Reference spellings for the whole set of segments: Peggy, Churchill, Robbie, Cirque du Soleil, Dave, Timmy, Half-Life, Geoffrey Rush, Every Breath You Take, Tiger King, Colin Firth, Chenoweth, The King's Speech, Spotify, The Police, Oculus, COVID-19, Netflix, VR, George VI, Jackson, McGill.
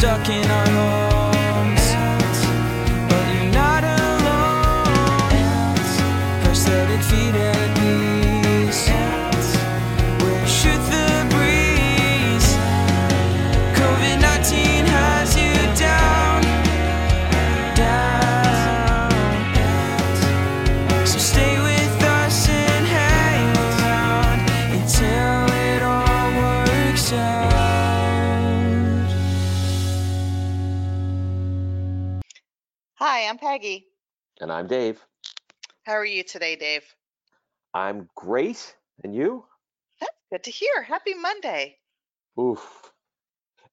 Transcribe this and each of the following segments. stuck in our homes, but you're not alone. Prosthetic feet at peace, where you shoot the breeze. COVID-19 has you down, down. So stay with us and hang around until it all works out. Hi, I'm Peggy. And I'm Dave. How are you today, Dave? I'm great. And you? That's good to hear. Happy Monday. Oof.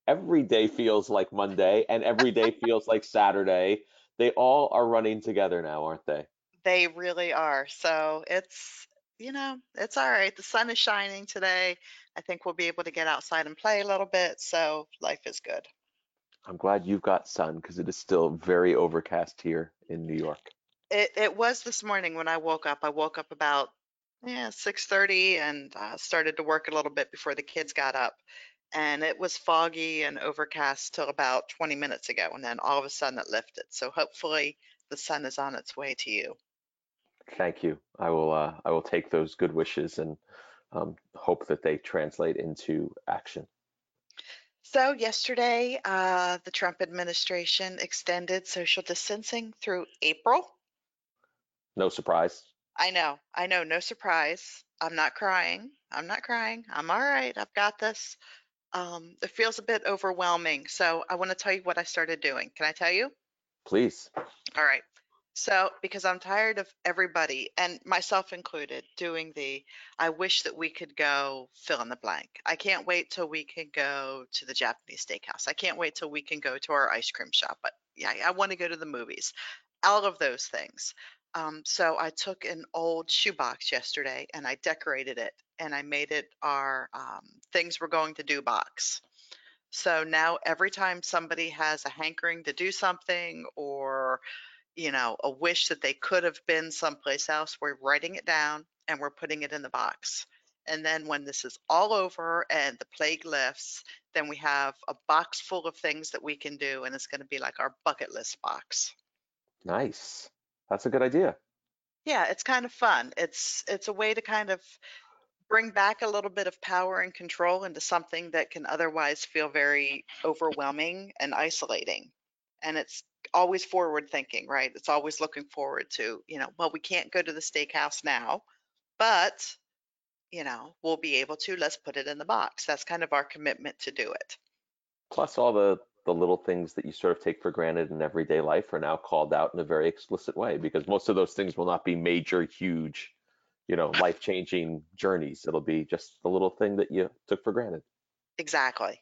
Every day feels like Monday, and every day feels like Saturday. They all are running together now, aren't they? They really are. So it's all right. The sun is shining today. I think we'll be able to get outside and play a little bit. So life is good. I'm glad you've got sun because it is still very overcast here in New York. It was this morning when I woke up. I woke up about 6:30 and started to work a little bit before the kids got up. And it was foggy and overcast till about 20 minutes ago. And then all of a sudden it lifted. So hopefully the sun is on its way to you. Thank you. I will take those good wishes and hope that they translate into action. So yesterday, the Trump administration extended social distancing through April. No surprise. I know, no surprise. I'm not crying. I'm all right. I've got this. It feels a bit overwhelming. So I want to tell you what I started doing. Can I tell you? Please. All right. So because I'm tired of everybody, and myself included, doing I wish that we could go fill in the blank. I can't wait till we can go to the Japanese steakhouse. I can't wait till we can go to our ice cream shop. But I want to go to the movies, all of those things. So I took an old shoebox yesterday and I decorated it and I made it our things we're going to do box. So now every time somebody has a hankering to do something or a wish that they could have been someplace else, we're writing it down and we're putting it in the box. And then when this is all over and the plague lifts, then we have a box full of things that we can do. And it's going to be like our bucket list box. Nice. That's a good idea. Yeah, it's kind of fun. It's a way to kind of bring back a little bit of power and control into something that can otherwise feel very overwhelming and isolating. And it's always forward thinking, right? It's always looking forward to, well, we can't go to the steakhouse now, but, we'll be able to. Let's put it in the box. That's kind of our commitment to do it. Plus, all the little things that you sort of take for granted in everyday life are now called out in a very explicit way, because most of those things will not be major, huge, life-changing journeys. It'll be just the little thing that you took for granted. Exactly.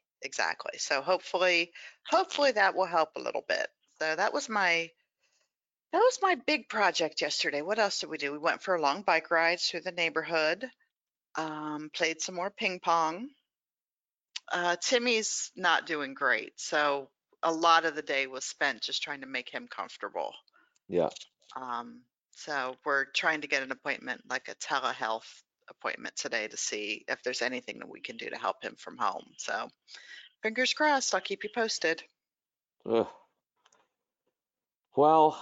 So hopefully that will help a little bit. So that was my big project yesterday. What else did we do? We went for a long bike ride through the neighborhood, played some more ping pong. Timmy's not doing great. So a lot of the day was spent just trying to make him comfortable. Yeah. So we're trying to get an appointment, like a telehealth appointment today, to see if there's anything that we can do to help him from home. So fingers crossed, I'll keep you posted. Ugh. Well,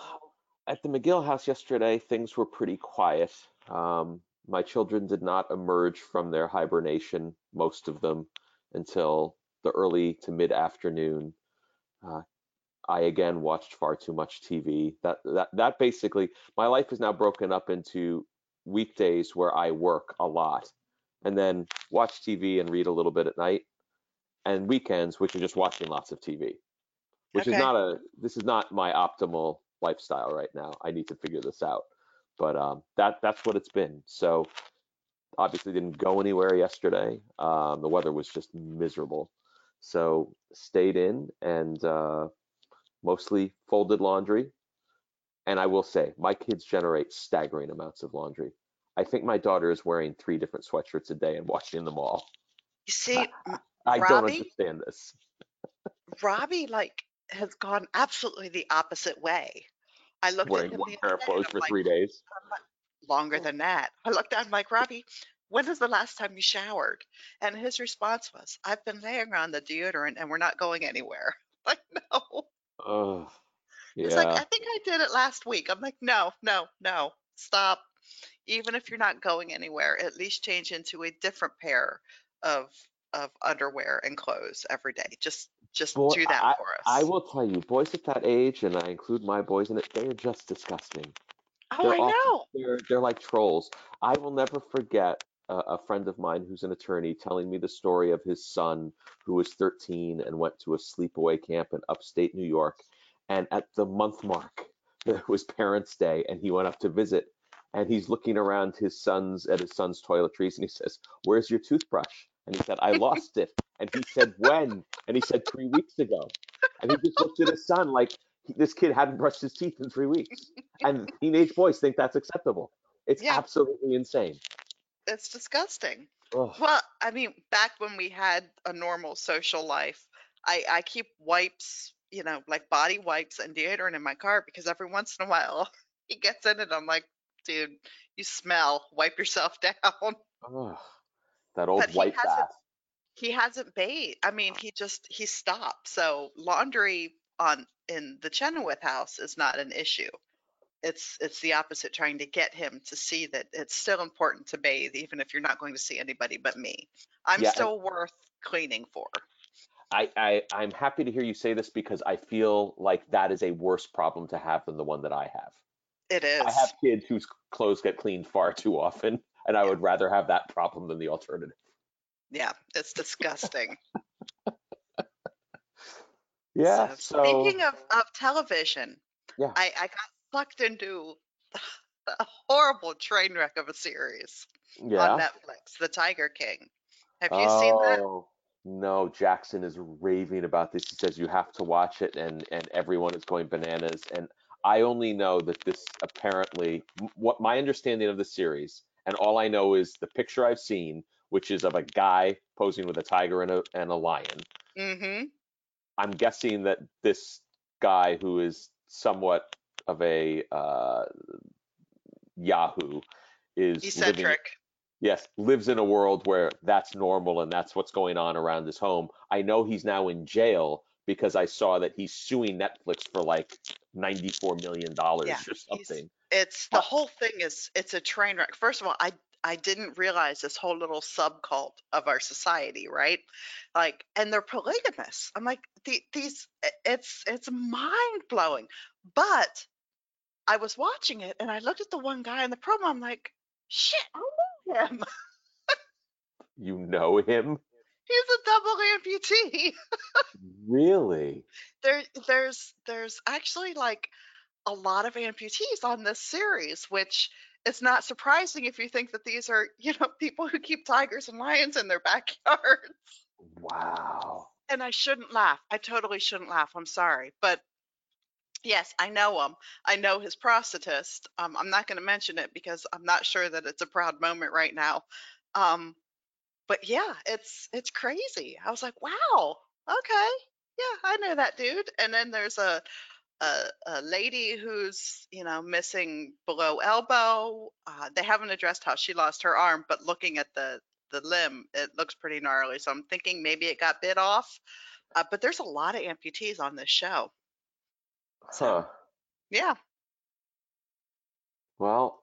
at the McGill house yesterday, things were pretty quiet. My children did not emerge from their hibernation, most of them, until the early to mid-afternoon. I again watched far too much TV. That basically, my life is now broken up into weekdays where I work a lot and then watch TV and read a little bit at night, and weekends, which are just watching lots of TV. Which okay. This is not my optimal lifestyle right now. I need to figure this out, but that's what it's been. So obviously didn't go anywhere yesterday. The weather was just miserable. So stayed in and mostly folded laundry. And I will say my kids generate staggering amounts of laundry. I think my daughter is wearing 3 different sweatshirts a day and washing them all. You see, I don't understand this. Robbie, has gone absolutely the opposite way. I looked at him one pair of clothes for 3 days. Longer than that. I looked at him like, Robbie, when is the last time you showered? And his response was, I've been laying around the deodorant and we're not going anywhere. I know. Oh, yeah. It's like, I think I did it last week. I'm like, no, stop. Even if you're not going anywhere, at least change into a different pair of underwear and clothes every day. Just boy, do that for us. I will tell you, boys at that age, and I include my boys in it, they are just disgusting. Oh, I know. They're like trolls. I will never forget a friend of mine who's an attorney telling me the story of his son who was 13 and went to a sleepaway camp in upstate New York. And at the month mark, it was Parents' Day, and he went up to visit. And he's looking around at his son's toiletries, and he says, "Where's your toothbrush?" And he said, "I lost it." And he said, "When?" And he said, "3 weeks ago." And he just looked at his son like this kid hadn't brushed his teeth in 3 weeks. And teenage boys think that's acceptable. It's absolutely insane. It's disgusting. Oh. Well, I mean, back when we had a normal social life, I keep wipes, like body wipes and deodorant in my car because every once in a while he gets in it. I'm like, "Dude, you smell. Wipe yourself down." Oh, that old white bath. He hasn't bathed. I mean, he stopped. So laundry in the Chenoweth house is not an issue. It's the opposite, trying to get him to see that it's still important to bathe, even if you're not going to see anybody but me. I'm still worth cleaning for. I'm happy to hear you say this because I feel like that is a worse problem to have than the one that I have. It is. I have kids whose clothes get cleaned far too often, and I would rather have that problem than the alternative. Yeah, it's disgusting. Yeah. So, speaking of television, I got sucked into a horrible train wreck of a series on Netflix, The Tiger King. Have you seen that? No, Jackson is raving about this. He says you have to watch it, and everyone is going bananas. And I only know that this, apparently, what my understanding of the series, and all I know is the picture I've seen, which is of a guy posing with a tiger and a lion. Mm-hmm. I'm guessing that this guy, who is somewhat of a Yahoo, is eccentric. Lives in a world where that's normal and that's what's going on around his home. I know he's now in jail because I saw that he's suing Netflix for like $94 million or something. The whole thing it's a train wreck. First of all, I didn't realize this whole little subcult of our society, right? Like, and they're polygamous. I'm like, these, it's mind blowing. But I was watching it and I looked at the one guy in the promo. I'm like, shit, I know him. You know him? He's a double amputee. Really? There's actually like a lot of amputees on this series, which it's not surprising if you think that these are, people who keep tigers and lions in their backyards. Wow. And I shouldn't laugh. I totally shouldn't laugh. I'm sorry. But yes, I know him. I know his prosthetist. I'm not going to mention it because I'm not sure that it's a proud moment right now. But yeah, it's crazy. I was like, wow, okay, yeah, I know that dude. And then there's a lady who's missing below elbow. They haven't addressed how she lost her arm, but looking at the limb, it looks pretty gnarly. So I'm thinking maybe it got bit off. But there's a lot of amputees on this show. So, yeah. Well,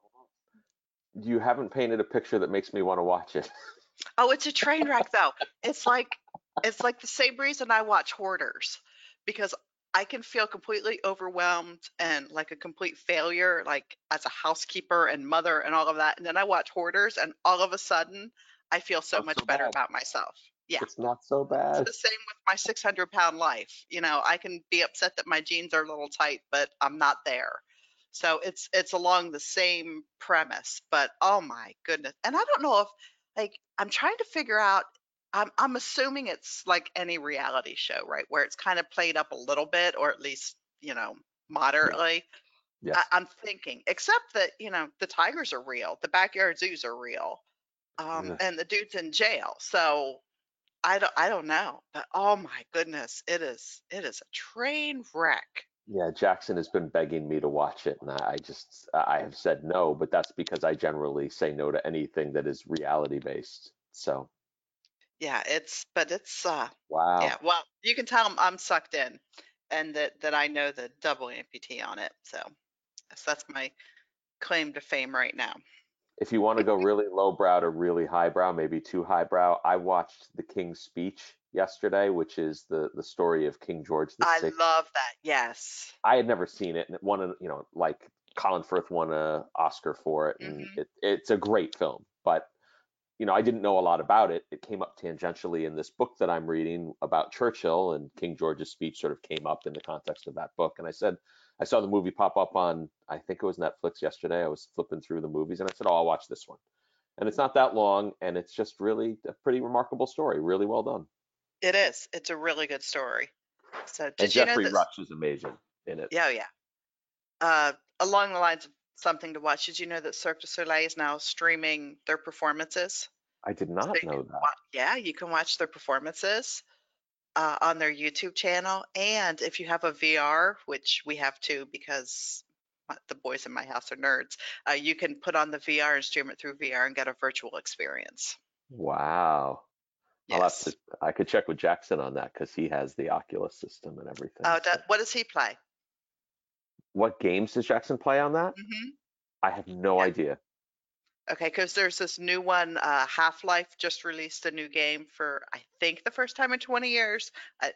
you haven't painted a picture that makes me want to watch it. Oh, it's a train wreck though. It's like the same reason I watch Hoarders, because I can feel completely overwhelmed and like a complete failure, like as a housekeeper and mother and all of that. And then I watch Hoarders and all of a sudden I feel so much better about myself. Yeah. It's not so bad. It's the same with my 600-pound life. I can be upset that my jeans are a little tight, but I'm not there. So it's along the same premise, but oh my goodness. And I don't know if I'm trying to figure out, I'm assuming it's like any reality show, right? Where it's kind of played up a little bit, or at least, moderately. Yes. I'm thinking, except that, the tigers are real, the backyard zoos are real, and the dude's in jail. So I don't know, but oh my goodness, it is a train wreck. Yeah, Jackson has been begging me to watch it, and I have said no, but that's because I generally say no to anything that is reality-based, so. Yeah, it's, but it's, Wow. yeah, well, you can tell I'm sucked in and that I know the double amputee on it. So that's my claim to fame right now. If you want to go really lowbrow to really highbrow, maybe too highbrow, I watched The King's Speech yesterday, which is the story of King George VI. I love that. Yes. I had never seen it, and it won, you know, like Colin Firth won an Oscar for it, and it's a great film. But you know, I didn't know a lot about it. It came up tangentially in this book that I'm reading about Churchill, and King George's speech sort of came up in the context of that book. And I said, I saw the movie pop up on, I think it was Netflix yesterday. I was flipping through the movies and I said, oh, I'll watch this one. And it's not that long. And it's just really a pretty remarkable story. Really well done. It is. It's a really good story. So did you know Geoffrey Rush is amazing in it. Yeah, yeah. Along the lines of something to watch, did you know that Cirque du Soleil is now streaming their performances? I did not know that. Yeah, you can watch their performances on their YouTube channel, and if you have a VR, which we have too, because the boys in my house are nerds, you can put on the VR and stream it through VR and get a virtual experience. Wow. Yes. I could check with Jackson on that because he has the Oculus system and everything. Oh, what does he play? What games does Jackson play on that? Mm-hmm. I have no idea. Okay, because there's this new one, Half-Life just released a new game for, I think, the first time in 20 years.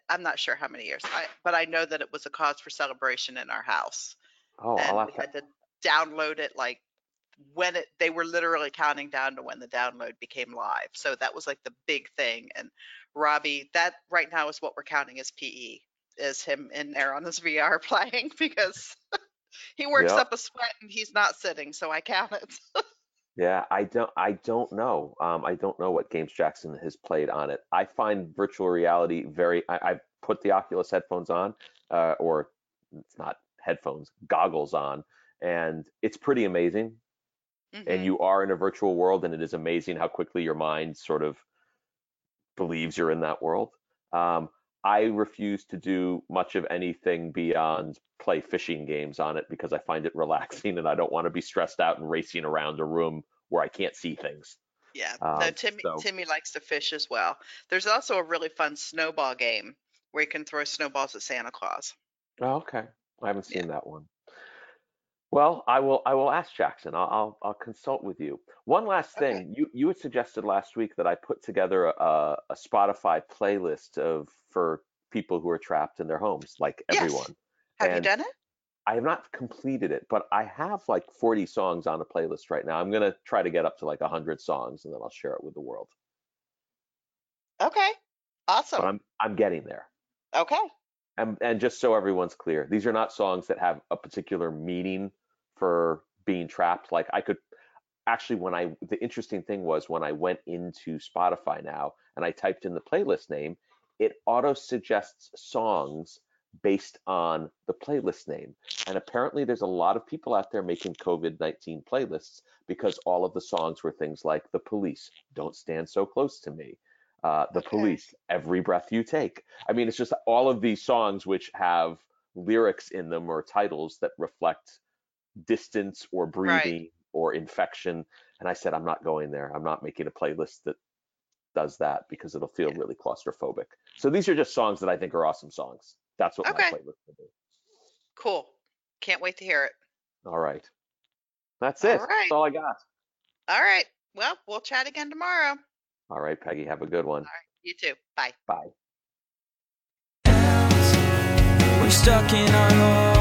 I'm not sure how many years, but I know that it was a cause for celebration in our house. Oh, and we had to download it, like, when they were literally counting down to when the download became live. So that was, like, the big thing. And Robbie, that right now is what we're counting as PE, is him in there on this VR playing, because he works up a sweat and he's not sitting, so I count it. Yeah, I don't know. I don't know what games Jackson has played on it. I find virtual reality I put the Oculus headphones on, or it's not headphones, goggles on, and it's pretty amazing. Mm-hmm. And you are in a virtual world, and it is amazing how quickly your mind sort of believes you're in that world. I refuse to do much of anything beyond play fishing games on it because I find it relaxing and I don't want to be stressed out and racing around a room where I can't see things. Yeah, no, Timmy likes to fish as well. There's also a really fun snowball game where you can throw snowballs at Santa Claus. Oh, okay. I haven't seen that one. Well, I will ask Jackson. I'll consult with you. One last thing. Okay. You had suggested last week that I put together a Spotify playlist for people who are trapped in their homes, like everyone. Have you done it? I have not completed it, but I have like 40 songs on a playlist right now. I'm going to try to get up to like 100 songs and then I'll share it with the world. Okay. Awesome. But I'm getting there. Okay. And just so everyone's clear, these are not songs that have a particular meaning for being trapped. Like I could actually, the interesting thing was when I went into Spotify now and I typed in the playlist name, it auto suggests songs based on the playlist name. And apparently there's a lot of people out there making COVID-19 playlists because all of the songs were things like The Police, Don't Stand So Close to Me, The Police, Every Breath You Take. I mean, it's just all of these songs which have lyrics in them or titles that reflect distance or breathing or infection. And I said, I'm not going there. I'm not making a playlist that does that because it'll feel really claustrophobic. So these are just songs that I think are awesome songs. That's what my playlist will do. Cool. Can't wait to hear it. All right. That's it. All right. That's all I got. All right. Well, we'll chat again tomorrow. All right, Peggy. Have a good one. All right. You too. Bye. Bye. We're stuck in our home.